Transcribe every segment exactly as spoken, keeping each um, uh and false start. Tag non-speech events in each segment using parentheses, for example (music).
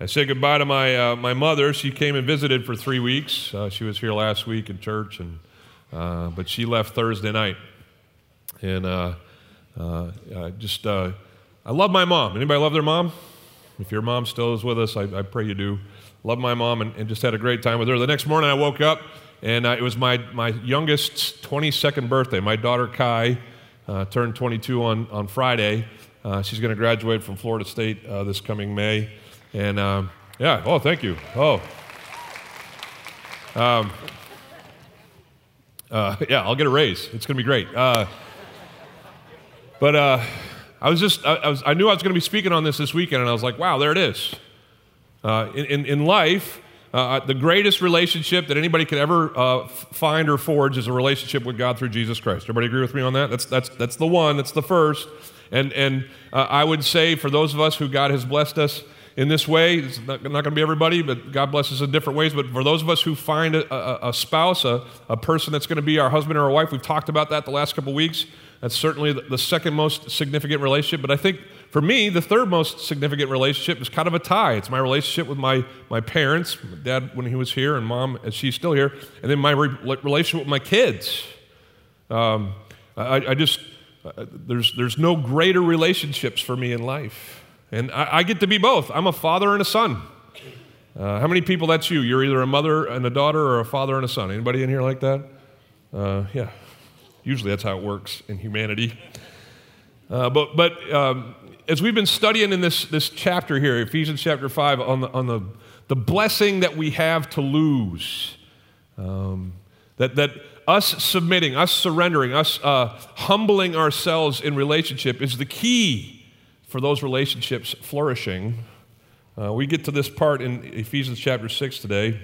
I said goodbye to my uh, my mother. She came and visited for three weeks. Uh, she was here last week in church, and uh, but she left Thursday night. And uh, uh, I just uh, I love my mom. Anybody love their mom? If your mom still is with us, I, I pray you do. Love my mom, and, and just had a great time with her. The next morning, I woke up, and uh, it was my my youngest's twenty-second birthday. My daughter Kai uh, turned twenty-two on on Friday. Uh, she's going to graduate from Florida State uh, this coming May. And, um, yeah, oh, thank you. Oh. Um, uh, yeah, I'll get a raise. It's going to be great. Uh, but uh, I was just, I, I, was, I knew I was going to be speaking on this this weekend, and I was like, wow, there it is. Uh, in, in, in life, uh, the greatest relationship that anybody could ever uh, find or forge is a relationship with God through Jesus Christ. Everybody agree with me on that? That's, that's, that's the one. That's the first. And, and uh, I would say for those of us who God has blessed us, in this way, it's not, not going to be everybody, but God blesses in different ways. But for those of us who find a, a, a spouse, a, a person that's going to be our husband or our wife, we've talked about that the last couple weeks. That's certainly the, the second most significant relationship. But I think for me, the third most significant relationship is kind of a tie. It's my relationship with my, my parents, Dad when he was here, and Mom as she's still here, and then my re- relationship with my kids. Um, I, I just uh, there's there's no greater relationships for me in life. And I, I get to be both. I'm a father and a son. Uh, how many people, that's you? You're either a mother and a daughter or a father and a son. Anybody in here like that? Uh, yeah. Usually that's how it works in humanity. Uh, but but um, as we've been studying in this, this chapter here, Ephesians chapter five, on the, on the, the blessing that we have to lose, um, that that us submitting, us surrendering, us uh, humbling ourselves in relationship is the key for those relationships flourishing. Uh, we get to this part in Ephesians chapter six today,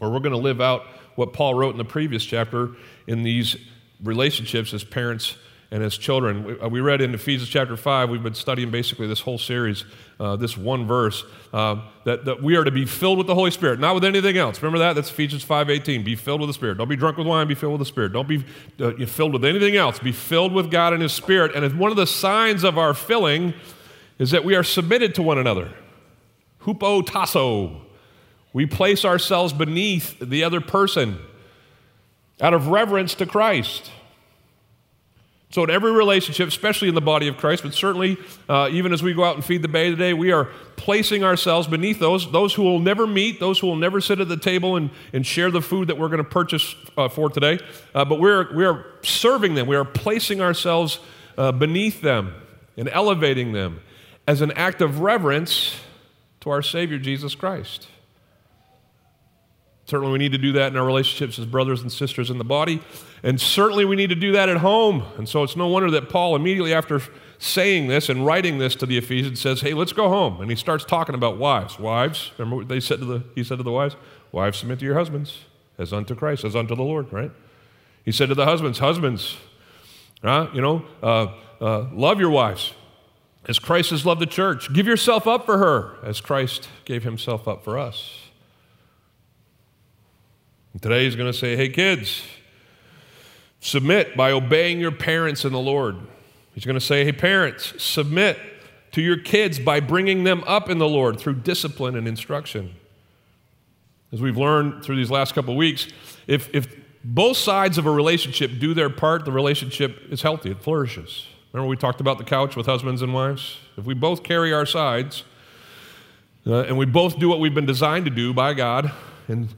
or we're going to live out what Paul wrote in the previous chapter in these relationships as parents and as children. We, we read in Ephesians chapter five, we've been studying basically this whole series, uh, this one verse, uh, that, that we are to be filled with the Holy Spirit, not with anything else. Remember that? That's Ephesians five eighteen. Be filled with the Spirit. Don't be drunk with wine, be filled with the Spirit. Don't be uh, filled with anything else. Be filled with God and His Spirit. And one of the signs of our filling is that we are submitted to one another. Hupo tasso. We place ourselves beneath the other person out of reverence to Christ. So in every relationship, especially in the body of Christ, but certainly uh, even as we go out and feed the bay today, we are placing ourselves beneath those, those who will never meet, those who will never sit at the table and, and share the food that we're going to purchase uh, for today. Uh, but we're we're serving them. We are placing ourselves uh, beneath them and elevating them as an act of reverence to our Savior, Jesus Christ. Certainly we need to do that in our relationships as brothers and sisters in the body. And certainly we need to do that at home. And so it's no wonder that Paul, immediately after saying this and writing this to the Ephesians, says, hey, let's go home. And he starts talking about wives. Wives, remember what they said to the, he said to the wives? Wives, submit to your husbands, as unto Christ, as unto the Lord, right? He said to the husbands, husbands, uh, you know, uh, uh, love your wives, as Christ has loved the church. Give yourself up for her, as Christ gave himself up for us. Today he's going to say, hey, kids, submit by obeying your parents in the Lord. He's going to say, hey, parents, submit to your kids by bringing them up in the Lord through discipline and instruction. As we've learned through these last couple of weeks, if, if both sides of a relationship do their part, the relationship is healthy, it flourishes. Remember we talked about the couch with husbands and wives? If we both carry our sides uh, and we both do what we've been designed to do by God and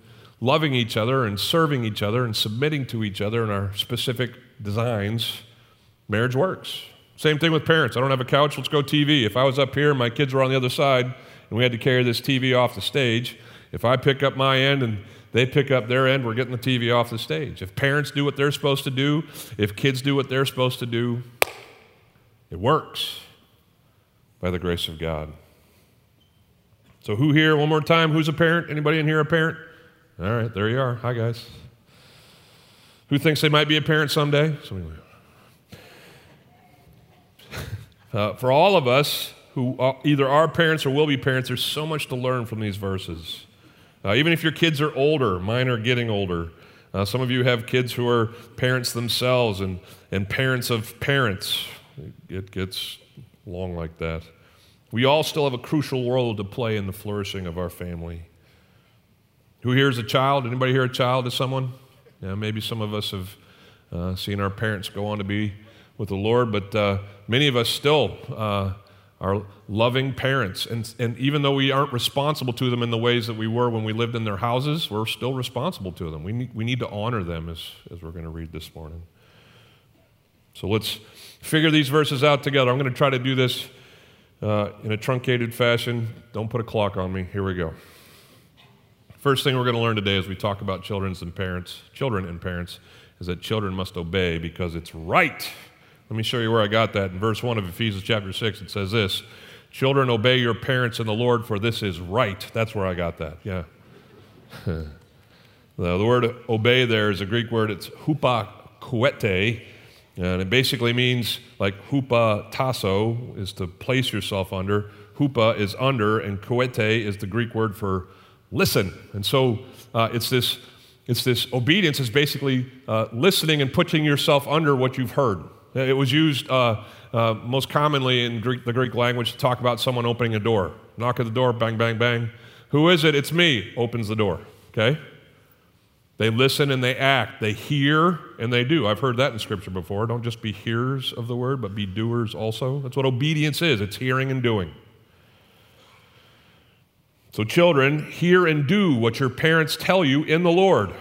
loving each other and serving each other and submitting to each other in our specific designs, marriage works. Same thing with parents. I don't have a couch, let's go T V. If I was up here and my kids were on the other side and we had to carry this T V off the stage, if I pick up my end and they pick up their end, we're getting the T V off the stage. If parents do what they're supposed to do, if kids do what they're supposed to do, it works by the grace of God. So who here, one more time, who's a parent? Anybody in here a parent? All right, there you are. Hi, guys. Who thinks they might be a parent someday? uh, for all of us who are, either are parents or will be parents, there's so much to learn from these verses. Uh, even if your kids are older, mine are getting older. Uh, some of you have kids who are parents themselves and, and parents of parents. It gets long like that. We all still have a crucial role to play in the flourishing of our family. Who here is a child? Anybody here a child to someone? Yeah, maybe some of us have uh, seen our parents go on to be with the Lord, but uh, many of us still uh, are loving parents. And, and even though we aren't responsible to them in the ways that we were when we lived in their houses, we're still responsible to them. We need, we need to honor them, as, as we're going to read this morning. So let's figure these verses out together. I'm going to try to do this uh, in a truncated fashion. Don't put a clock on me. Here we go. First thing we're going to learn today as we talk about children and parents, children and parents, is that children must obey because it's right. Let me show you where I got that. In verse one of Ephesians chapter six, it says this, "Children, obey your parents in the Lord, for this is right." That's where I got that, yeah. The word obey there is a Greek word. It's hupakuete, and it basically means like hupa tasso is to place yourself under. Hupa is under, and kuete is the Greek word for listen. And so uh, it's this it's this obedience is basically uh, listening and putting yourself under what you've heard. It was used uh, uh, most commonly in Greek, the Greek language to talk about someone opening a door. Knock at the door, bang, bang, bang. Who is it? It's me. Opens the door, okay? They listen and they act. They hear and they do. I've heard that in Scripture before. Don't just be hearers of the word, but be doers also. That's what obedience is. It's hearing and doing. So children, hear and do what your parents tell you in the Lord.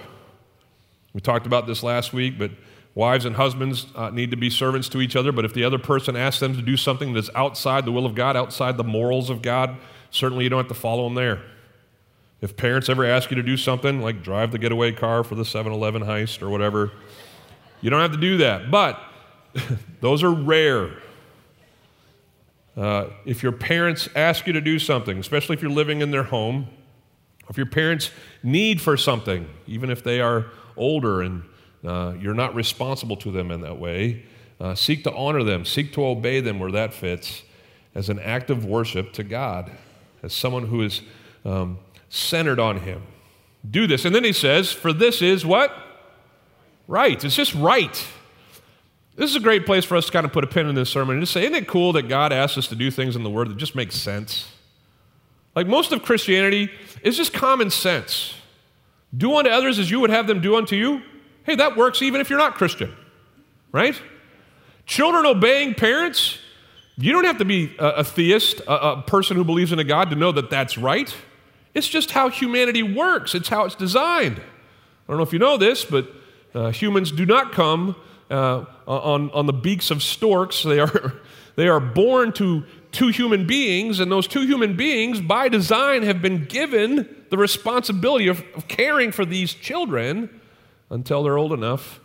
We talked about this last week, but wives and husbands uh, need to be servants to each other, but if the other person asks them to do something that's outside the will of God, outside the morals of God, certainly you don't have to follow them there. If parents ever ask you to do something, like drive the getaway car for the seven eleven heist or whatever, you don't have to do that. But those are rare. Uh, if your parents ask you to do something, especially if you're living in their home, if your parents need for something, even if they are older and Uh, you're not responsible to them in that way. Uh, seek to honor them. Seek to obey them where that fits as an act of worship to God, as someone who is um, centered on him. Do this. And then he says, for this is what? Right. It's just right. This is a great place for us to kind of put a pin in this sermon and just say, isn't it cool that God asks us to do things in the Word that just make sense? Like most of Christianity is just common sense. Do unto others as you would have them do unto you. Hey, that works even if you're not Christian, right? Children obeying parents, you don't have to be a, a theist, a, a person who believes in a God to know that that's right. It's just how humanity works. It's how it's designed. I don't know if you know this, but uh, humans do not come uh, on, on the beaks of storks. They are, they are born to two human beings, and those two human beings, by design, have been given the responsibility of, of caring for these children until they're old enough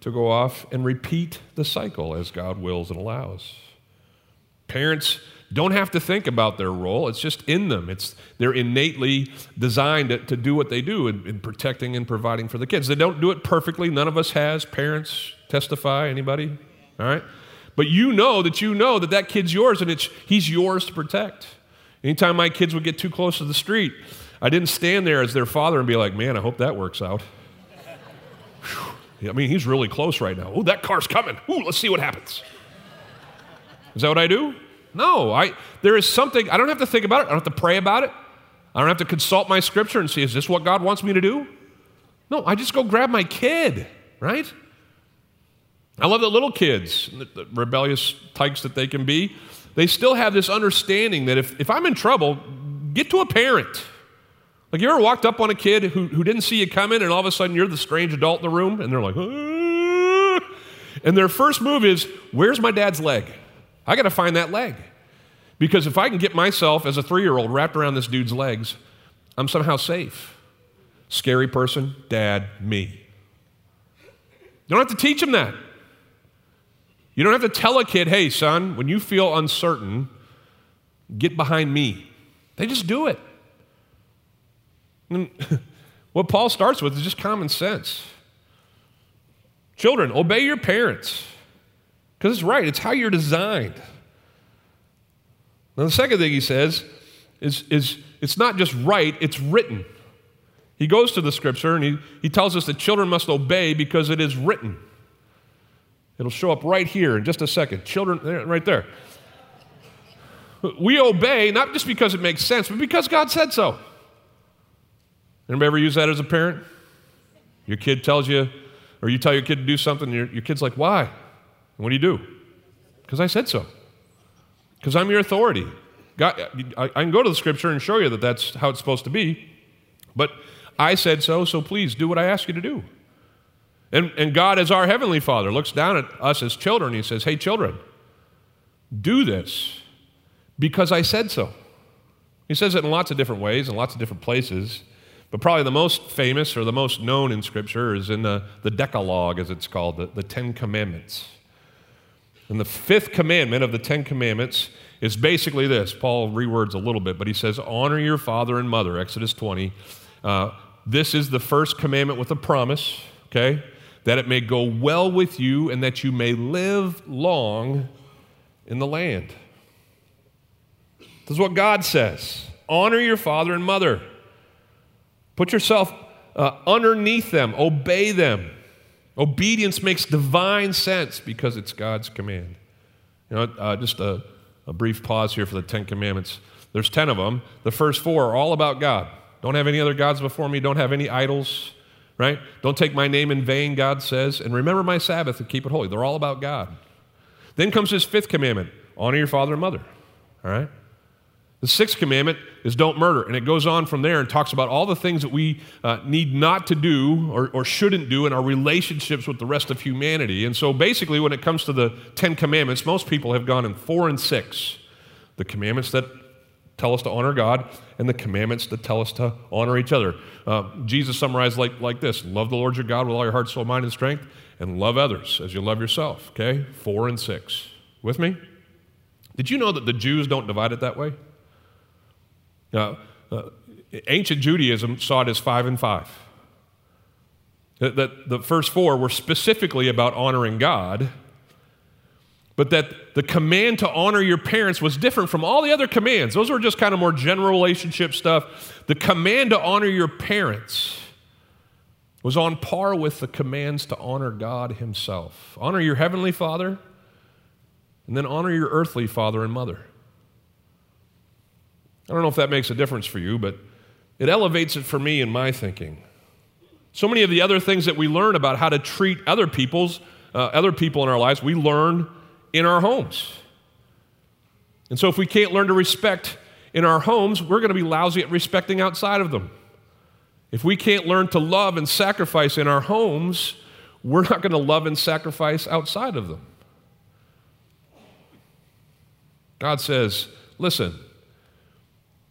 to go off and repeat the cycle as God wills and allows. Parents don't have to think about their role. It's just in them. It's, they're innately designed to, to do what they do in, in protecting and providing for the kids. They don't do it perfectly. None of us has. Parents, testify. Anybody? All right? But you know that you know that that kid's yours, and it's he's yours to protect. Anytime my kids would get too close to the street, I didn't stand there as their father and be like, man, I hope that works out. I mean, he's really close right now. Oh, that car's coming. Ooh, let's see what happens. Is that what I do? No. I there is something, I don't have to think about it. I don't have to pray about it. I don't have to consult my scripture and see, is this what God wants me to do? No, I just go grab my kid, right? I love the little kids, the, the rebellious tykes that they can be. They still have this understanding that if, if I'm in trouble, get to a parent. Like, you ever walked up on a kid who, who didn't see you coming, and all of a sudden you're the strange adult in the room, and they're like, aah! And their first move is, where's my dad's leg? I got to find that leg. Because if I can get myself as a three-year-old wrapped around this dude's legs, I'm somehow safe. Scary person, dad, me. You don't have to teach him that. You don't have to tell a kid, hey, son, when you feel uncertain, get behind me. They just do it. And what Paul starts with is just common sense. Children, obey your parents because it's right. It's how you're designed. Now, the second thing he says is, is it's not just right, it's written. He goes to the scripture and he, he tells us that children must obey because it is written. It'll show up right here in just a second. Children, right there. We obey not just because it makes sense, but because God said so. Anybody ever use that as a parent? Your kid tells you, or you tell your kid to do something, and your, your kid's like, why? And what do you do? Because I said so. Because I'm your authority. God, I, I can go to the scripture and show you that that's how it's supposed to be, but I said so, so please do what I ask you to do. And, and God, as our Heavenly Father, looks down at us as children. He says, hey, children, do this because I said so. He says it in lots of different ways and lots of different places, but probably the most famous or the most known in Scripture is in the, the Decalogue, as it's called, the, the Ten Commandments. And the fifth commandment of the Ten Commandments is basically this. Paul rewords a little bit, but he says, honor your father and mother, Exodus twenty. Uh, this is the first commandment with a promise, okay? That it may go well with you and that you may live long in the land. This is what God says. Honor your father and mother. Put yourself uh, underneath them. Obey them. Obedience makes divine sense because it's God's command. You know, uh, just a, a brief pause here for the Ten Commandments. There's ten of them. The first four are all about God. Don't have any other gods before me. Don't have any idols, right? Don't take my name in vain, God says. And remember my Sabbath and keep it holy. They're all about God. Then comes his fifth commandment, honor your father and mother, all right? The sixth commandment is don't murder, and it goes on from there and talks about all the things that we uh, need not to do or, or shouldn't do in our relationships with the rest of humanity. And so basically when it comes to the Ten Commandments, most people have gone in four and six, the commandments that tell us to honor God and the commandments that tell us to honor each other. Uh, Jesus summarized like, like this, love the Lord your God with all your heart, soul, mind, and strength, and love others as you love yourself, okay? Four and six. With me? Did you know that the Jews don't divide it that way? Uh, uh, ancient Judaism saw it as five and five. That, that the first four were specifically about honoring God, but that the command to honor your parents was different from all the other commands. Those were just kind of more general relationship stuff. The command to honor your parents was on par with the commands to honor God himself. Honor your heavenly father, and then honor your earthly father and mother. I don't know if that makes a difference for you, but it elevates it for me in my thinking. So many of the other things that we learn about how to treat other people's, uh, other people in our lives, we learn in our homes. And so if we can't learn to respect in our homes, we're going to be lousy at respecting outside of them. If we can't learn to love and sacrifice in our homes, we're not going to love and sacrifice outside of them. God says, listen,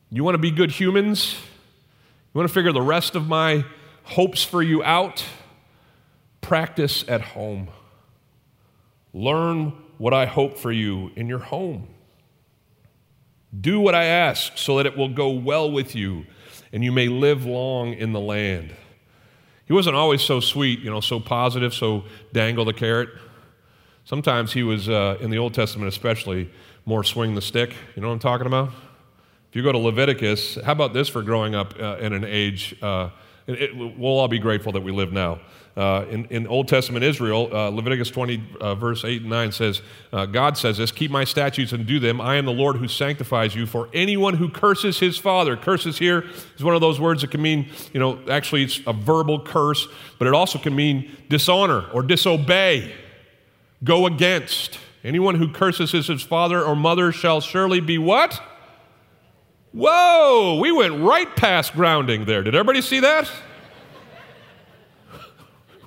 you want to be good humans? You want to figure the rest of my hopes for you out? Practice at home. Learn what I hope for you in your home. Do what I ask so that it will go well with you and you may live long in the land. He wasn't always so sweet, you know, so positive, so dangle the carrot. Sometimes he was, uh, in the Old Testament especially, more swing the stick. You know what I'm talking about? If you go to Leviticus, how about this for growing up uh, in an age, uh, it, it, we'll all be grateful that we live now. Uh, in, in Old Testament Israel, uh, Leviticus twenty, uh, verse eight and nine says, uh, God says this, keep my statutes and do them. I am the Lord who sanctifies you. For anyone who curses his father, curses here is one of those words that can mean, you know, actually it's a verbal curse, but it also can mean dishonor or disobey, go against. Anyone who curses his father or mother shall surely be what? Whoa, we went right past grounding there. Did everybody see that?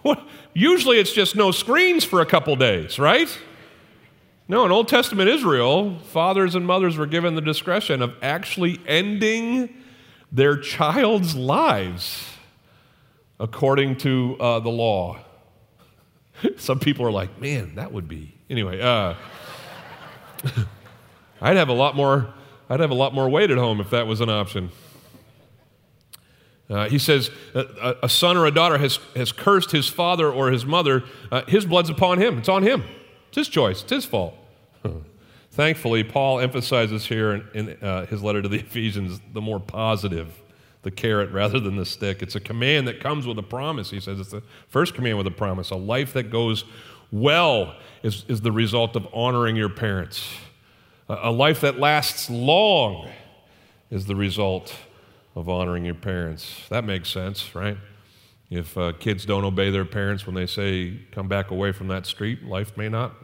What? Usually it's just no screens for a couple days, right? No, in Old Testament Israel, fathers and mothers were given the discretion of actually ending their child's lives according to uh, the law. Some people are like, man, that would be... Anyway, uh, I'd have a lot more... I'd have a lot more weight at home if that was an option. Uh, he says, a, a son or a daughter has, has cursed his father or his mother. Uh, his blood's upon him. It's on him. It's his choice. It's his fault. Thankfully, Paul emphasizes here in, in uh, his letter to the Ephesians the more positive, the carrot rather than the stick. It's a command that comes with a promise. He says it's the first command with a promise. A life that goes well is, is the result of honoring your parents. A life that lasts long is the result of honoring your parents. That makes sense, right? If uh, kids don't obey their parents when they say, come back away from that street, life may not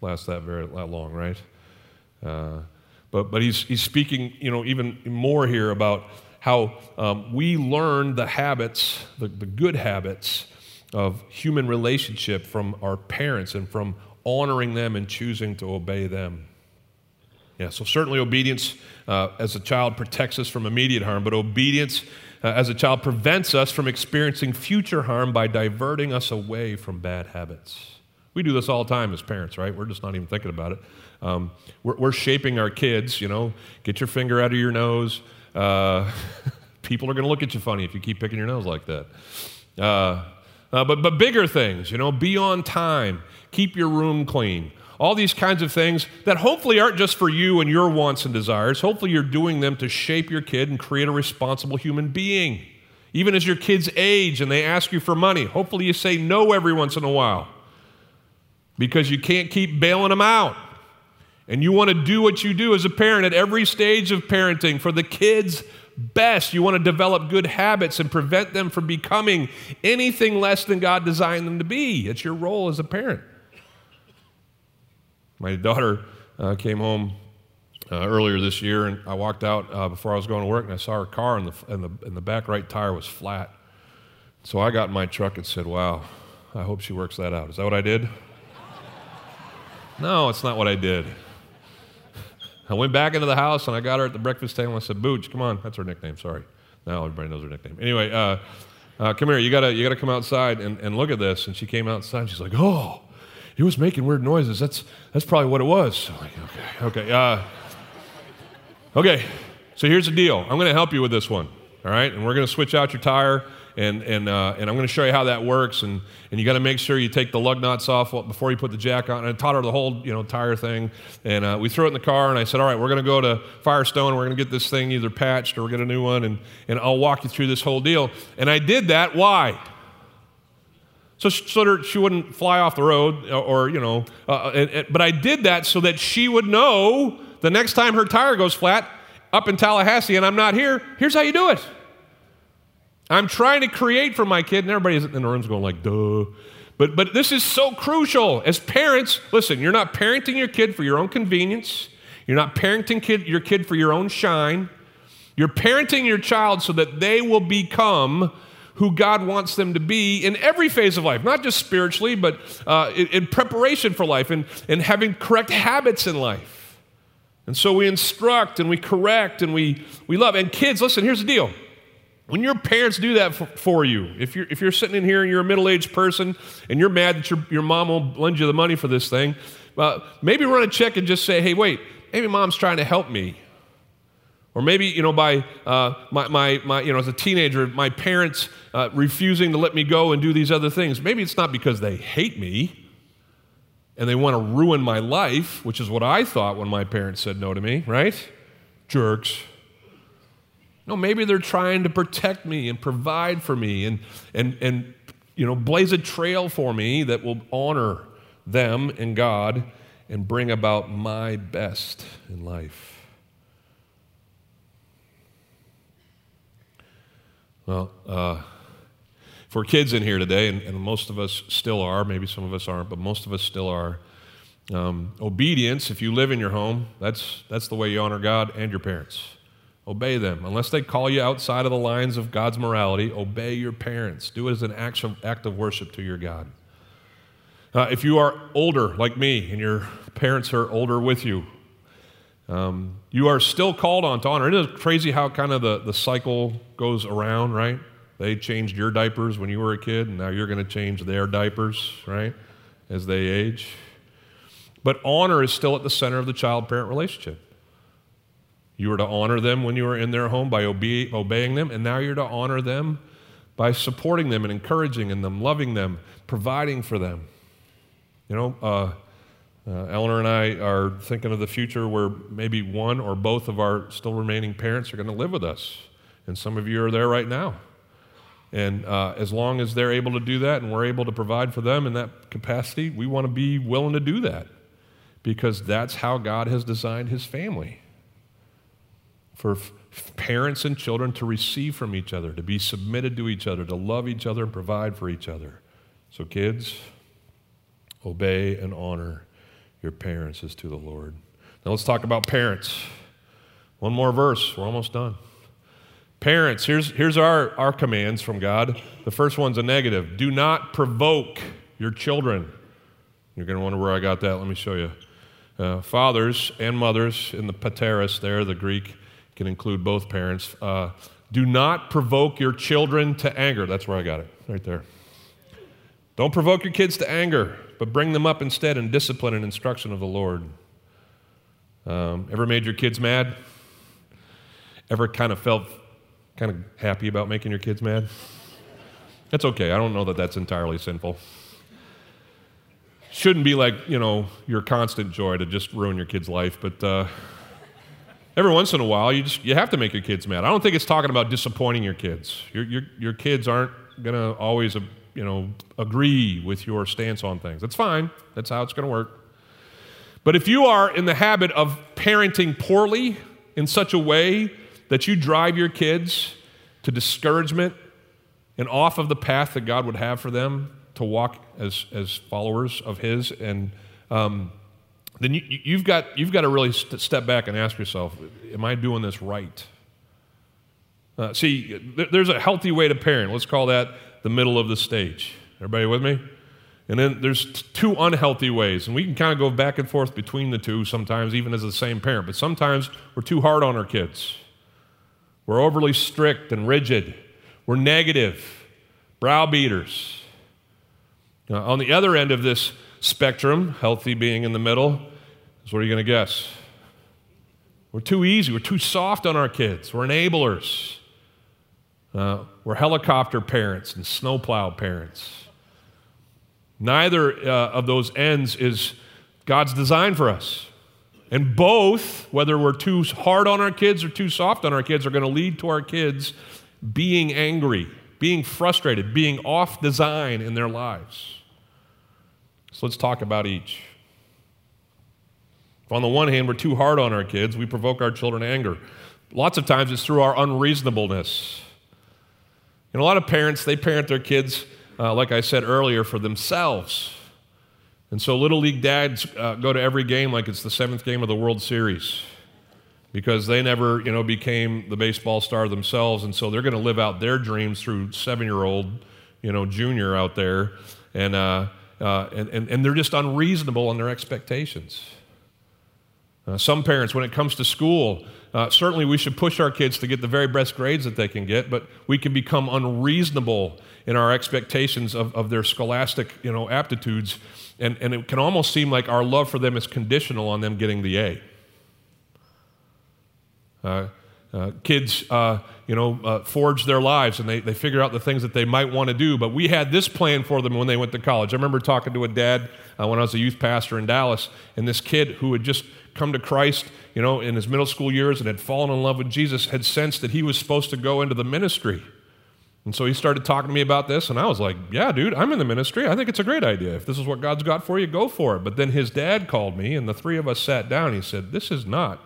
last that very that long, right? Uh, but but he's, he's speaking, you know, even more here about how um, we learn the habits, the, the good habits of human relationship from our parents and from honoring them and choosing to obey them. Yeah, so certainly obedience uh, as a child protects us from immediate harm, but obedience uh, as a child prevents us from experiencing future harm by diverting us away from bad habits. We do this all the time as parents, right? We're just not even thinking about it. Um, we're, we're shaping our kids, you know, get your finger out of your nose. Uh, people are going to look at you funny if you keep picking your nose like that. Uh, uh, but, but bigger things, you know, be on time, keep your room clean. All these kinds of things that hopefully aren't just for you and your wants and desires. Hopefully you're doing them to shape your kid and create a responsible human being. Even as your kids age and they ask you for money, hopefully you say no every once in a while because you can't keep bailing them out. And you want to do what you do as a parent at every stage of parenting for the kids' best. You want to develop good habits and prevent them from becoming anything less than God designed them to be. It's your role as a parent. My daughter uh, came home uh, earlier this year, and I walked out uh, before I was going to work, and I saw her car, and the, and, the, and the back right tire was flat. So I got in my truck and said, wow, I hope she works that out. Is that what I did? No, it's not what I did. I went back into the house, and I got her at the breakfast table, and I said, Booch, come on. That's her nickname, sorry. Now everybody knows her nickname. Anyway, uh, uh, come here. You gotta, you gotta come outside and, and look at this. And she came outside, and she's like, oh. He was making weird noises. That's that's probably what it was. I'm like, okay, okay. Uh, okay, so here's the deal. I'm going to help you with this one, all right? And we're going to switch out your tire, and and uh, and I'm going to show you how that works, and, and you got to make sure you take the lug nuts off before you put the jack on. And I taught her the whole, you know, tire thing. And uh, we threw it in the car, and I said, all right, we're going to go to Firestone. We're going to get this thing either patched or get a new one, and, and I'll walk you through this whole deal. And I did that. Why? So she wouldn't fly off the road, or, you know, uh, it, it, but I did that so that she would know the next time her tire goes flat up in Tallahassee and I'm not here, here's how you do it. I'm trying to create for my kid, and everybody in the room's going like, duh. But, but this is so crucial. As parents, listen, you're not parenting your kid for your own convenience. You're not parenting kid, your kid for your own shine. You're parenting your child so that they will become who God wants them to be in every phase of life, not just spiritually, but uh, in, in preparation for life and, and having correct habits in life. And so we instruct and we correct and we, we love. And kids, listen, here's the deal. When your parents do that for, for you, if you're, if you're sitting in here and you're a middle-aged person and you're mad that your, your mom won't lend you the money for this thing, uh, maybe run a check and just say, hey, wait, maybe mom's trying to help me. Or maybe, you know, by uh, my, my, my, you know, as a teenager, my parents uh, refusing to let me go and do these other things. Maybe it's not because they hate me and they want to ruin my life, which is what I thought when my parents said no to me, right? Jerks. No, maybe they're trying to protect me and provide for me and, and, and you know, blaze a trail for me that will honor them and God and bring about my best in life. Well, uh, if we're kids in here today, and, and most of us still are, maybe some of us aren't, but most of us still are, um, obedience, if you live in your home, that's that's the way you honor God and your parents. Obey them. Unless they call you outside of the lines of God's morality, obey your parents. Do it as an act of, act of worship to your God. Uh, if you are older, like me, and your parents are older with you, Um, you are still called on to honor. It is crazy how kind of the, the cycle goes around, right? They changed your diapers when you were a kid, and now you're going to change their diapers, right, as they age. But honor is still at the center of the child-parent relationship. You were to honor them when you were in their home by obe- obeying them, and now you're to honor them by supporting them and encouraging them, loving them, providing for them. You know, uh, Uh, Eleanor and I are thinking of the future where maybe one or both of our still remaining parents are going to live with us. And some of you are there right now. And uh, as long as they're able to do that and we're able to provide for them in that capacity, we want to be willing to do that. because that's how God has designed his family. For f- parents and children to receive from each other, to be submitted to each other, to love each other and provide for each other. So kids, obey and honor your parents as to the Lord. Now let's talk about parents. One more verse. We're almost done. Parents, here's, here's our, our commands from God. The first one's a negative. Do not provoke your children. You're going to wonder where I got that. Let me show you. Uh, fathers and mothers, in the pateras there, the Greek can include both parents. Uh, do not provoke your children to anger. That's where I got it, right there. Don't provoke your kids to anger, but bring them up instead in discipline and instruction of the Lord. Um, ever made your kids mad? Ever kind of felt kind of happy about making your kids mad? That's okay. I don't know that that's entirely sinful. Shouldn't be like, you know, your constant joy to just ruin your kid's life, but uh, every once in a while, you just you have to make your kids mad. I don't think it's talking about disappointing your kids. Your your your kids aren't going to always, you know, agree with your stance on things. That's fine. That's how it's going to work. But if you are in the habit of parenting poorly in such a way that you drive your kids to discouragement and off of the path that God would have for them to walk as as followers of His, and um, then you, you've got you've got to really st- step back and ask yourself, am I doing this right? Uh, see, th- there's a healthy way to parent. Let's call that the middle of the stage. Everybody with me? And then there's t- two unhealthy ways, and we can kind of go back and forth between the two sometimes, even as the same parent, but sometimes we're too hard on our kids. We're overly strict and rigid. We're negative, browbeaters. Now, on the other end of this spectrum, healthy being in the middle, is what are you going to guess? We're too easy. We're too soft on our kids. We're enablers. Uh, we're helicopter parents and snowplow parents. Neither uh, of those ends is God's design for us. And both, whether we're too hard on our kids or too soft on our kids, are going to lead to our kids being angry, being frustrated, being off design in their lives. So let's talk about each. If on the one hand, we're too hard on our kids, we provoke our children to anger. Lots of times it's through our unreasonableness. And a lot of parents, they parent their kids Uh, like I said earlier, for themselves. And so Little League dads uh, go to every game like it's the seventh game of the World Series because they never, you know, became the baseball star themselves, and so they're going to live out their dreams through seven-year-old, you know, junior out there, and, uh, uh, and, and, and they're just unreasonable in their expectations. Uh, some parents, when it comes to school, uh, certainly we should push our kids to get the very best grades that they can get, but we can become unreasonable in our expectations of, of their scholastic, you know, aptitudes, and, and it can almost seem like our love for them is conditional on them getting the A. Uh, uh, kids, uh, you know, uh, forge their lives, and they, they figure out the things that they might want to do, but we had this plan for them when they went to college. I remember talking to a dad uh, when I was a youth pastor in Dallas, and this kid who had just come to Christ, you know, in his middle school years and had fallen in love with Jesus, had sensed that he was supposed to go into the ministry. And so he started talking to me about this, and I was like, yeah, dude, I'm in the ministry. I think it's a great idea. If this is what God's got for you, go for it. But then his dad called me, and the three of us sat down, and he said, this is not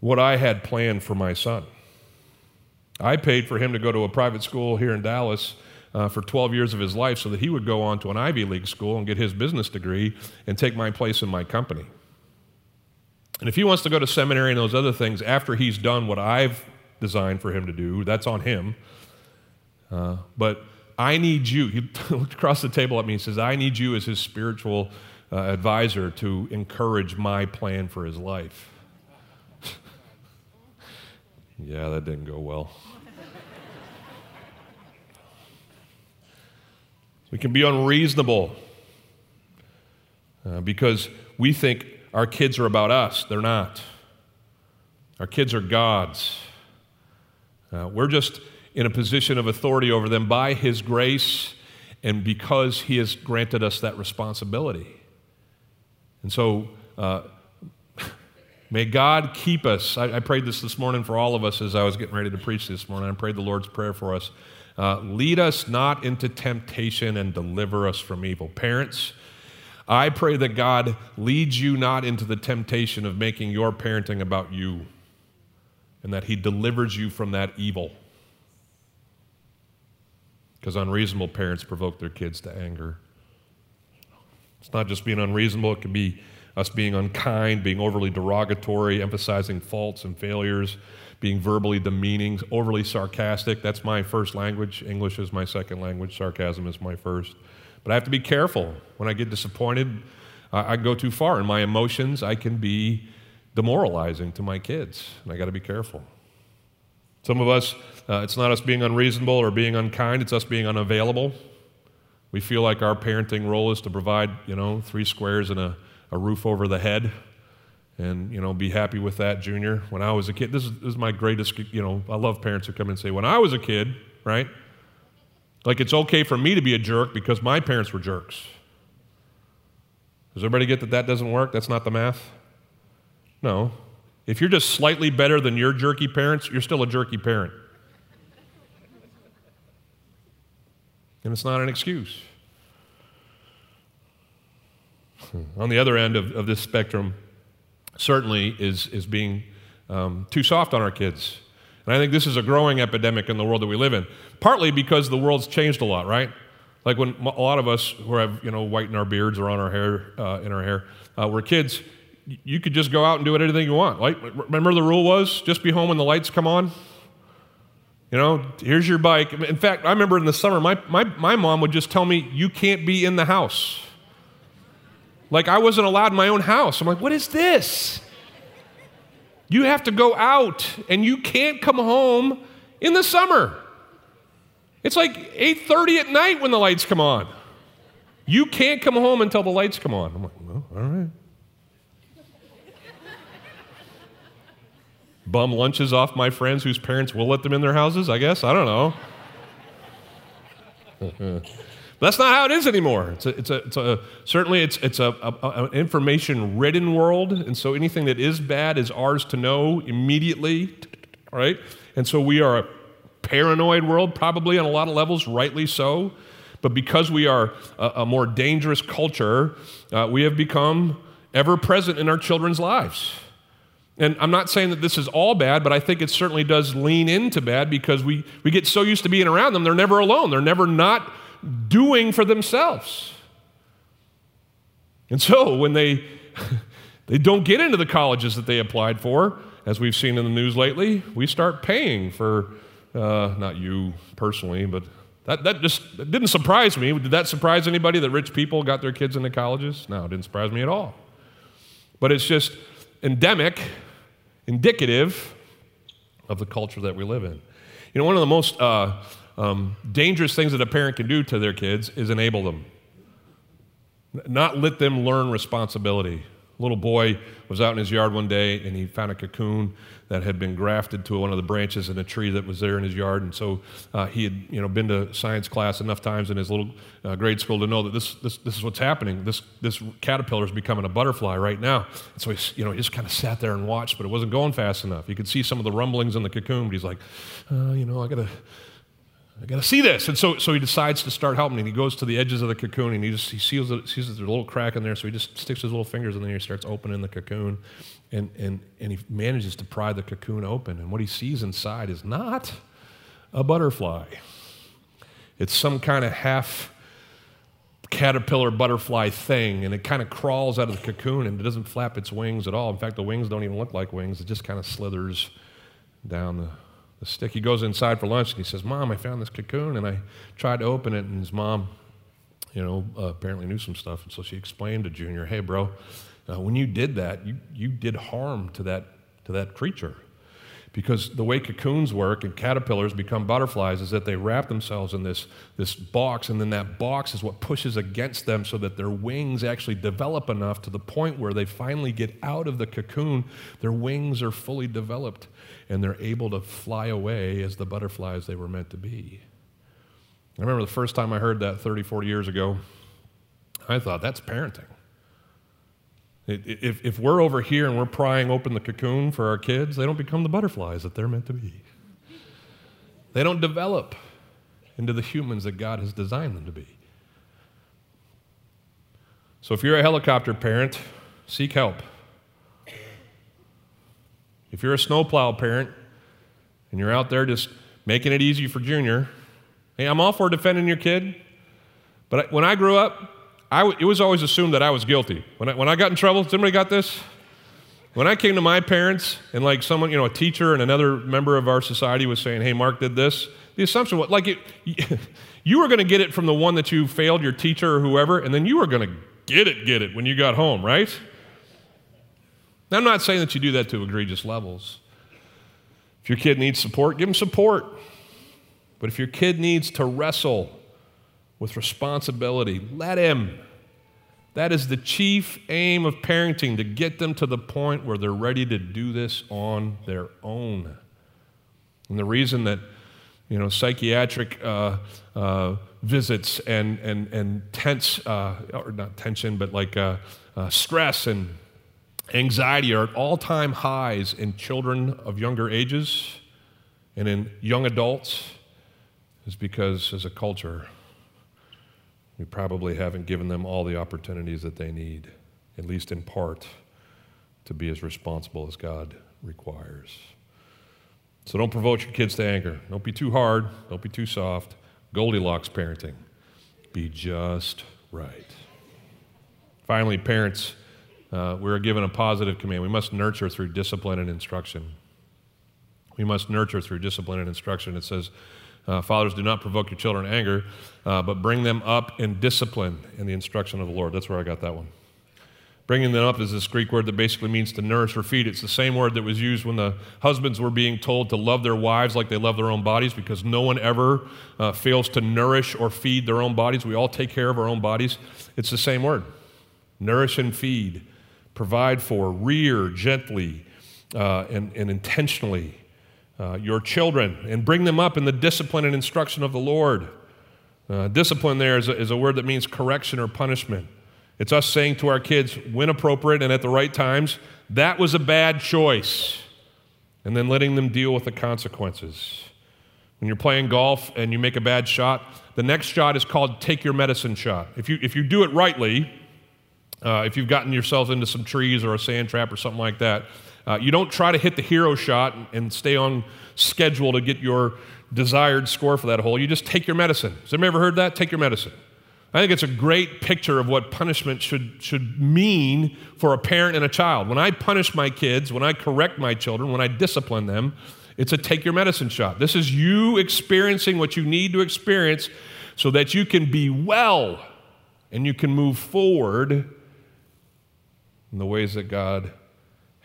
what I had planned for my son. I paid for him to go to a private school here in Dallas uh, for twelve years of his life so that he would go on to an Ivy League school and get his business degree and take my place in my company. And if he wants to go to seminary and those other things after he's done what I've designed for him to do, that's on him. Uh, but I need you. He looked across the table at me and says, I need you as his spiritual uh, advisor to encourage my plan for his life. Yeah, that didn't go well. We can be unreasonable uh, because we think our kids are about us. They're not. Our kids are God's. Uh, we're just in a position of authority over them by His grace and because He has granted us that responsibility. And so uh, may God keep us. I, I prayed this this morning for all of us as I was getting ready to preach this morning. I prayed the Lord's Prayer for us. Uh, lead us not into temptation and deliver us from evil. Parents, I pray that God leads you not into the temptation of making your parenting about you, and that he delivers you from that evil. Because unreasonable parents provoke their kids to anger. It's not just being unreasonable, it can be us being unkind, being overly derogatory, emphasizing faults and failures, being verbally demeaning, overly sarcastic. That's my first language. English is my second language. Sarcasm is my first. But I have to be careful. When I get disappointed, I, I go too far. In my emotions, I can be demoralizing to my kids, and I got to be careful. Some of us, uh, it's not us being unreasonable or being unkind, it's us being unavailable. We feel like our parenting role is to provide, you know, three squares and a, a roof over the head and, you know, be happy with that, Junior. When I was a kid, this is, this is my greatest, you know, I love parents who come and say, when I was a kid, right? Like, it's okay for me to be a jerk because my parents were jerks. Does everybody get that that doesn't work? That's not the math? No. If you're just slightly better than your jerky parents, you're still a jerky parent. And it's not an excuse. On the other end of, of this spectrum, certainly is, is being um, too soft on our kids. And I think this is a growing epidemic in the world that we live in, partly because the world's changed a lot, right? Like when a lot of us who have, you know, whiten our beards or on our hair, uh, in our hair, uh, we're kids, you could just go out and do it anything you want. Like, remember the rule was, just be home when the lights come on? You know, here's your bike. In fact, I remember in the summer, my, my, my mom would just tell me, you can't be in the house. Like, I wasn't allowed in my own house. I'm like, what is this? You have to go out, and you can't come home in the summer. It's like eight thirty at night when the lights come on. You can't come home until the lights come on. I'm like, well, all right. Bum lunches off my friends whose parents will let them in their houses, I guess. I don't know. That's not how it is anymore. It's a, it's a, it's a, certainly it's, it's a, a, an information-ridden world, and so anything that is bad is ours to know immediately, right? And so we are a paranoid world, probably on a lot of levels, rightly so. But because we are a, a more dangerous culture, uh, we have become ever-present in our children's lives. And I'm not saying that this is all bad, but I think it certainly does lean into bad because we, we get so used to being around them, they're never alone. They're never not doing for themselves. And so when they they don't get into the colleges that they applied for, as we've seen in the news lately, we start paying for, uh, not you personally, but that, that just that didn't surprise me. Did that surprise anybody that rich people got their kids into colleges? No, it didn't surprise me at all. But it's just endemic, indicative of the culture that we live in. You know, one of the most uh, um, dangerous things that a parent can do to their kids is enable them, not let them learn responsibility. A little boy was out in his yard one day, and he found a cocoon that had been grafted to one of the branches in a tree that was there in his yard. And so uh, he had, you know, been to science class enough times in his little uh, grade school to know that this, this this is what's happening. This this caterpillar is becoming a butterfly right now. And so he's, you know, he just kind of sat there and watched, but it wasn't going fast enough. You could see some of the rumblings in the cocoon, but he's like, uh, you know, I gotta. I got to see this. And so so he decides to start helping, and he goes to the edges of the cocoon, and he just he seals it, sees there's a little crack in there, so he just sticks his little fingers in there, and he starts opening the cocoon, and, and, and he manages to pry the cocoon open, and what he sees inside is not a butterfly. It's some kind of half caterpillar butterfly thing, and it kind of crawls out of the cocoon, and it doesn't flap its wings at all. In fact, the wings don't even look like wings. It just kind of slithers down the The stick. He goes inside for lunch, and he says, Mom, I found this cocoon, and I tried to open it, and his mom, you know, uh, apparently knew some stuff, and so she explained to Junior, hey, bro, uh, when you did that, you, you did harm to that to that creature, because the way cocoons work and caterpillars become butterflies is that they wrap themselves in this, this box, and then that box is what pushes against them so that their wings actually develop enough to the point where they finally get out of the cocoon, their wings are fully developed, and they're able to fly away as the butterflies they were meant to be. I remember the first time I heard that thirty, forty years ago, I thought, that's parenting. If, if we're over here and we're prying open the cocoon for our kids, they don't become the butterflies that they're meant to be. They don't develop into the humans that God has designed them to be. So if you're a helicopter parent, seek help. If you're a snowplow parent and you're out there just making it easy for Junior, hey, I'm all for defending your kid, but when I grew up, I w- it was always assumed that I was guilty. When I, when I got in trouble, somebody got this? When I came to my parents and like someone, you know, a teacher and another member of our society was saying, hey, Mark did this, the assumption was, like, it, you were going to get it from the one that you failed, your teacher or whoever, and then you were going to get it, get it when you got home, right? Now, I'm not saying that you do that to egregious levels. If your kid needs support, give them support. But if your kid needs to wrestle with responsibility, let him. That is the chief aim of parenting, to get them to the point where they're ready to do this on their own. And the reason that, you know, psychiatric uh, uh, visits and and and tense, uh, or not tension, but like uh, uh, stress and anxiety are at all-time highs in children of younger ages and in young adults is because, as a culture, we probably haven't given them all the opportunities that they need, at least in part, to be as responsible as God requires. So don't provoke your kids to anger. Don't be too hard. Don't be too soft. Goldilocks parenting. Be just right. Finally, parents, uh, we are given a positive command. We must nurture through discipline and instruction. We must nurture through discipline and instruction. It says, Uh, fathers, do not provoke your children to anger, uh, but bring them up in discipline in the instruction of the Lord. That's where I got that one. Bringing them up is this Greek word that basically means to nourish or feed. It's the same word that was used when the husbands were being told to love their wives like they love their own bodies, because no one ever uh, fails to nourish or feed their own bodies. We all take care of our own bodies. It's the same word. Nourish and feed, provide for, rear gently uh, and, and intentionally. Uh, your children, and bring them up in the discipline and instruction of the Lord. Uh, discipline there is a, is a word that means correction or punishment. It's us saying to our kids, when appropriate and at the right times, that was a bad choice, and then letting them deal with the consequences. When you're playing golf and you make a bad shot, the next shot is called take your medicine shot. If you, if you do it rightly, uh, if you've gotten yourselves into some trees or a sand trap or something like that, Uh, you don't try to hit the hero shot and stay on schedule to get your desired score for that hole. You just take your medicine. Has anybody ever heard that? Take your medicine. I think it's a great picture of what punishment should, should mean for a parent and a child. When I punish my kids, when I correct my children, when I discipline them, it's a take your medicine shot. This is you experiencing what you need to experience so that you can be well and you can move forward in the ways that God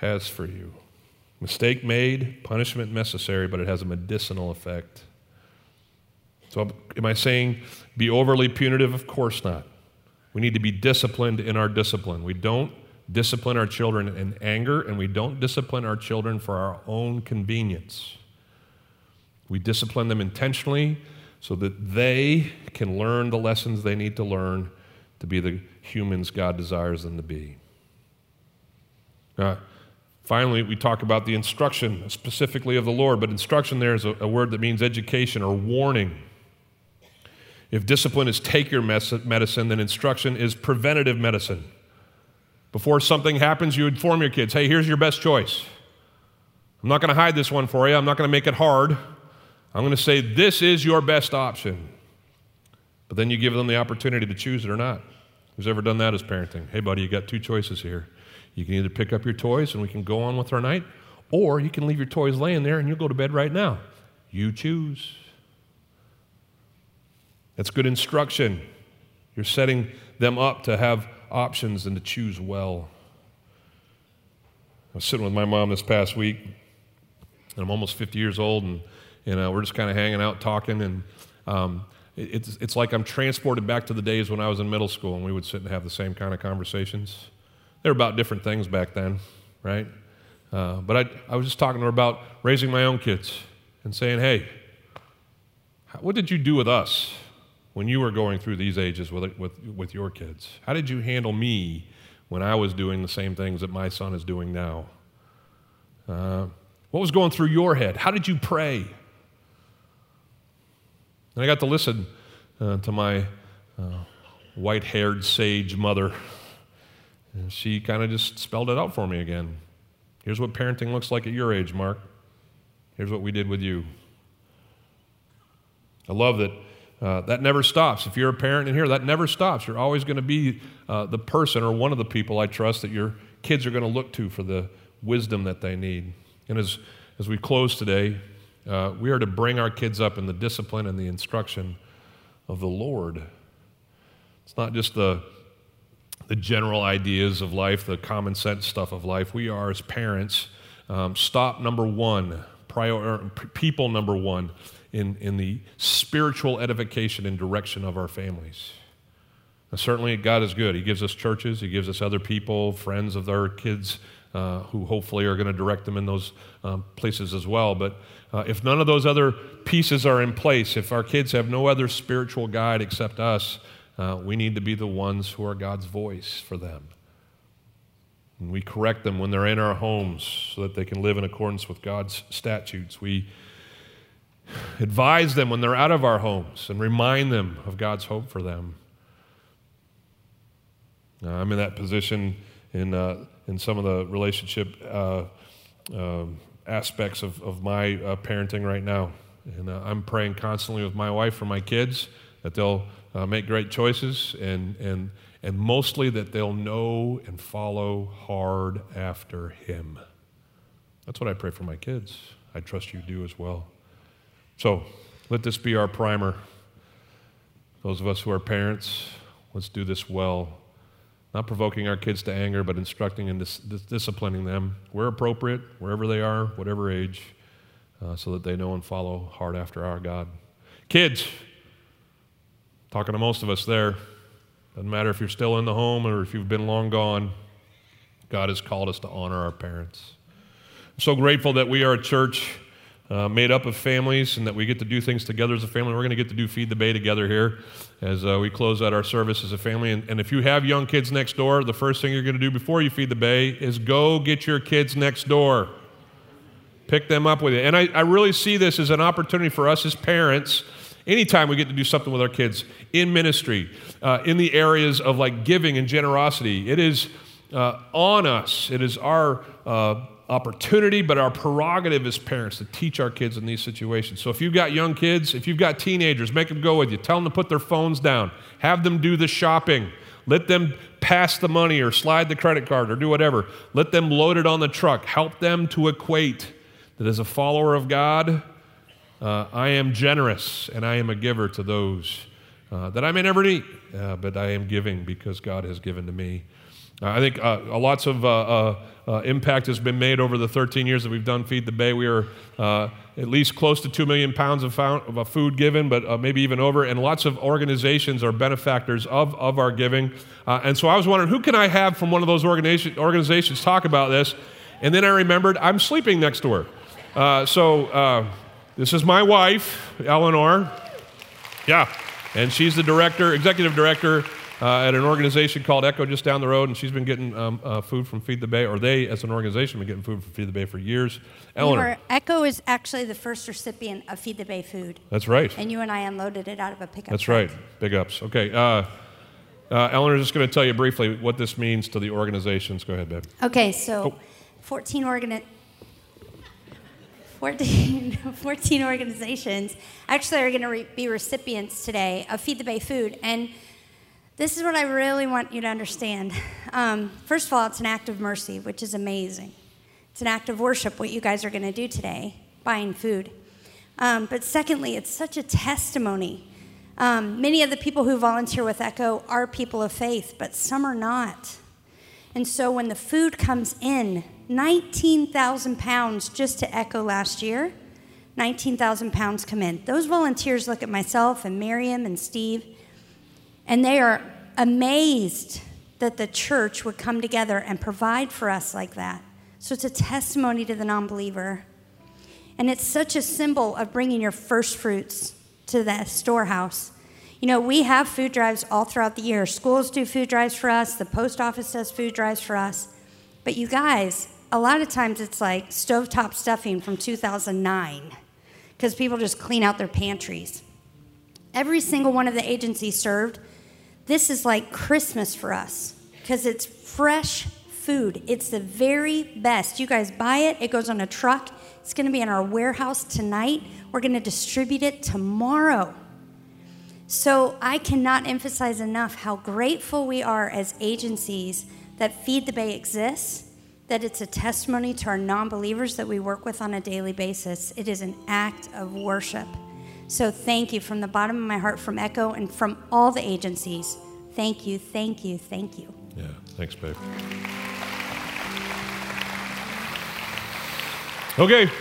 has for you. Mistake made, punishment necessary, but it has a medicinal effect. So am I saying be overly punitive? Of course not. We need to be disciplined in our discipline. We don't discipline our children in anger, and we don't discipline our children for our own convenience. We discipline them intentionally so that they can learn the lessons they need to learn to be the humans God desires them to be. Uh, Finally, we talk about the instruction specifically of the Lord, but instruction there is a, a word that means education or warning. If discipline is take your medicine, then instruction is preventative medicine. Before something happens, you inform your kids, hey, here's your best choice. I'm not going to hide this one for you. I'm not going to make it hard. I'm going to say this is your best option. But then you give them the opportunity to choose it or not. Who's ever done that as parenting? Hey, buddy, you got two choices here. You can either pick up your toys and we can go on with our night, or you can leave your toys laying there and you'll go to bed right now. You choose. That's good instruction. You're setting them up to have options and to choose well. I was sitting with my mom this past week, and I'm almost fifty years old, and, and uh, we're just kind of hanging out, talking, and um, it, it's, it's like I'm transported back to the days when I was in middle school and we would sit and have the same kind of conversations. They were about different things back then, right? Uh, but I, I was just talking to her about raising my own kids and saying, hey, what did you do with us when you were going through these ages with, with, with your kids? How did you handle me when I was doing the same things that my son is doing now? Uh, what was going through your head? How did you pray? And I got to listen uh, to my uh, white-haired sage mother And she kind of just spelled it out for me again. Here's what parenting looks like at your age, Mark. Here's what we did with you. I love that. Uh, that never stops. If you're a parent in here, that never stops. You're always going to be uh, the person or one of the people, I trust, that your kids are going to look to for the wisdom that they need. And as, as we close today, uh, we are to bring our kids up in the discipline and the instruction of the Lord. It's not just the, the general ideas of life, the common sense stuff of life. We are, as parents, um, stop number one, prior, people number one, In, in the spiritual edification and direction of our families. Now, certainly, God is good. He gives us churches. He gives us other people, friends of our kids, uh, who hopefully are going to direct them in those um, places as well. But uh, if none of those other pieces are in place, if our kids have no other spiritual guide except us, uh, we need to be the ones who are God's voice for them. And we correct them when they're in our homes so that they can live in accordance with God's statutes. We advise them when they're out of our homes and remind them of God's hope for them. Now, I'm in that position in uh, in some of the relationship uh, uh, aspects of, of my uh, parenting right now. And uh, I'm praying constantly with my wife for my kids that they'll uh, make great choices and, and, and mostly that they'll know and follow hard after Him. That's what I pray for my kids. I trust you do as well. So let this be our primer. Those of us who are parents, let's do this well. Not provoking our kids to anger, but instructing and dis- dis- disciplining them where appropriate, wherever they are, whatever age, uh, so that they know and follow hard after our God. Kids, talking to most of us there, doesn't matter if you're still in the home or if you've been long gone, God has called us to honor our parents. I'm so grateful that we are a church Uh, made up of families, and that we get to do things together as a family. We're going to get to do Feed the Bay together here as uh, we close out our service as a family. And, and if you have young kids next door, the first thing you're going to do before you Feed the Bay is go get your kids next door. Pick them up with you. And I, I really see this as an opportunity for us as parents, anytime we get to do something with our kids, in ministry, uh, in the areas of like giving and generosity. It is uh, on us. It is our uh opportunity, but our prerogative as parents to teach our kids in these situations. So if you've got young kids, if you've got teenagers, make them go with you. Tell them to put their phones down. Have them do the shopping. Let them pass the money or slide the credit card or do whatever. Let them load it on the truck. Help them to equate that as a follower of God, uh, I am generous and I am a giver to those uh, that I may never need, uh, but I am giving because God has given to me. I think uh, lots of uh, uh, impact has been made over the thirteen years that we've done Feed the Bay. We are uh, at least close to two million pounds of, found, of food given, but uh, maybe even over. And lots of organizations are benefactors of, of our giving. Uh, and so I was wondering, who can I have from one of those organization, organizations talk about this? And then I remembered, I'm sleeping next to her. Uh, so uh, this is my wife, Eleanor. Yeah, and she's the director, executive director, Uh, at an organization called Echo just down the road, and she's been getting um, uh, food from Feed the Bay, or they, as an organization, have been getting food from Feed the Bay for years. Eleanor. Remember, Echo is actually the first recipient of Feed the Bay food. That's right. And you and I unloaded it out of a pickup That's truck. Right. Big ups. Okay. Uh, uh, Eleanor's just going to tell you briefly what this means to the organizations. Go ahead, babe. Okay, so oh. fourteen, organi- fourteen, (laughs) fourteen organizations actually are going to re- be recipients today of Feed the Bay food, and this is what I really want you to understand. Um, first of all, it's an act of mercy, which is amazing. It's an act of worship, what you guys are going to do today, buying food. Um, but secondly, it's such a testimony. Um, many of the people who volunteer with Echo are people of faith, but some are not. And so when the food comes in, nineteen thousand pounds just to Echo last year, nineteen thousand pounds come in. Those volunteers look at myself and Miriam and Steve, and they are amazed that the church would come together and provide for us like that. So it's a testimony to the non-believer. And it's such a symbol of bringing your first fruits to the storehouse. You know, we have food drives all throughout the year. Schools do food drives for us. The post office does food drives for us. But you guys, a lot of times it's like stovetop stuffing from two thousand nine because people just clean out their pantries. Every single one of the agencies served. This is like Christmas for us, because it's fresh food. It's the very best. You guys buy it. It goes on a truck. It's going to be in our warehouse tonight. We're going to distribute it tomorrow. So I cannot emphasize enough how grateful we are as agencies that Feed the Bay exists, that it's a testimony to our non-believers that we work with on a daily basis. It is an act of worship. So thank you from the bottom of my heart, from Echo and from all the agencies. Thank you, thank you, thank you. Yeah, thanks, babe. Okay,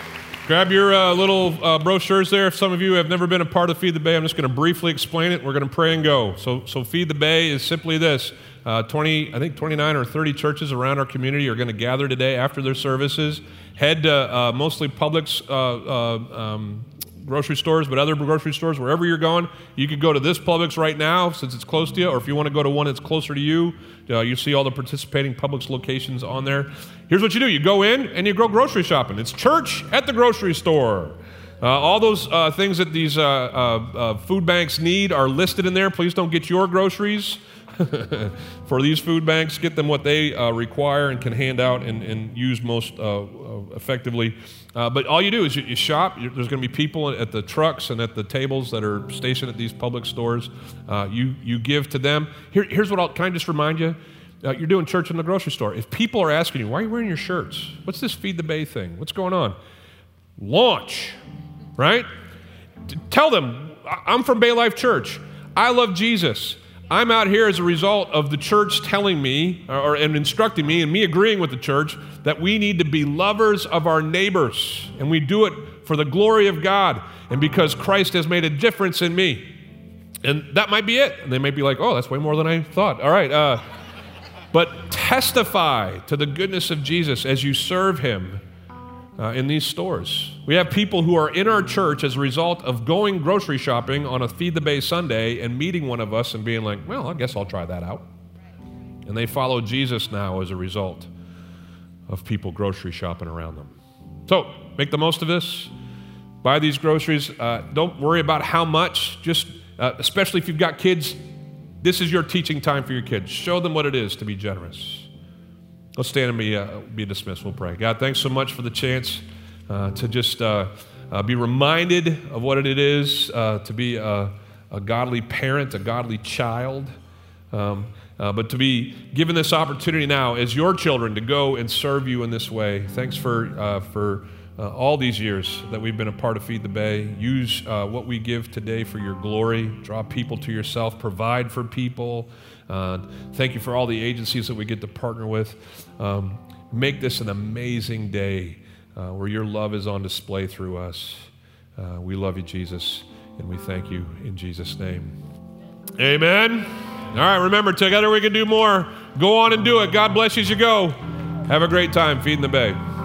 grab your uh, little uh, brochures there. If some of you have never been a part of Feed the Bay, I'm just going to briefly explain it. We're going to pray and go. So, so Feed the Bay is simply this. Uh, twenty, I think twenty-nine or thirty churches around our community are going to gather today after their services. Head to uh, mostly Publix uh, uh, um, grocery stores, but other grocery stores, wherever you're going. You could go to this Publix right now since it's close to you, or if you want to go to one that's closer to you, uh, you see all the participating Publix locations on there. Here's what you do. You go in and you go grocery shopping. It's church at the grocery store. Uh, all those uh, things that these uh, uh, uh, food banks need are listed in there. Please don't get your groceries for these food banks. Get them what they uh, require and can hand out and, and use most uh, effectively. Uh, but all you do is you, you shop. You're, there's going to be people at the trucks and at the tables that are stationed at these public stores. Uh, you you give to them. Here, here's what I'll kind of just remind you. Uh, you're doing church in the grocery store. If people are asking you, why are you wearing your shirts? What's this Feed the Bay thing? What's going on? Launch, right? T- tell them, I'm from Bay Life Church. I love Jesus. I'm out here as a result of the church telling me or and instructing me and me agreeing with the church that we need to be lovers of our neighbors, and we do it for the glory of God and because Christ has made a difference in me. And that might be it. And they might be like, oh, that's way more than I thought. All right. Uh, but testify to the goodness of Jesus as you serve him uh, in these stores. We have people who are in our church as a result of going grocery shopping on a Feed the Bay Sunday and meeting one of us and being like, well, I guess I'll try that out. And they follow Jesus now as a result of people grocery shopping around them. So make the most of this. Buy these groceries. Uh, don't worry about how much. Just, uh, especially if you've got kids, this is your teaching time for your kids. Show them what it is to be generous. Let's stand and be, uh, be dismissed. We'll pray. God, thanks so much for the chance Uh, to just uh, uh, be reminded of what it is uh, to be a, a godly parent, a godly child, um, uh, but to be given this opportunity now as your children to go and serve you in this way. Thanks for uh, for uh, all these years that we've been a part of Feed the Bay. Use uh, what we give today for your glory. Draw people to yourself. Provide for people. Uh, thank you for all the agencies that we get to partner with. Um, make this an amazing day Uh, where your love is on display through us. Uh, we love you, Jesus, and we thank you in Jesus' name. Amen. All right, remember, together we can do more. Go on and do it. God bless you as you go. Have a great time feeding the Bay.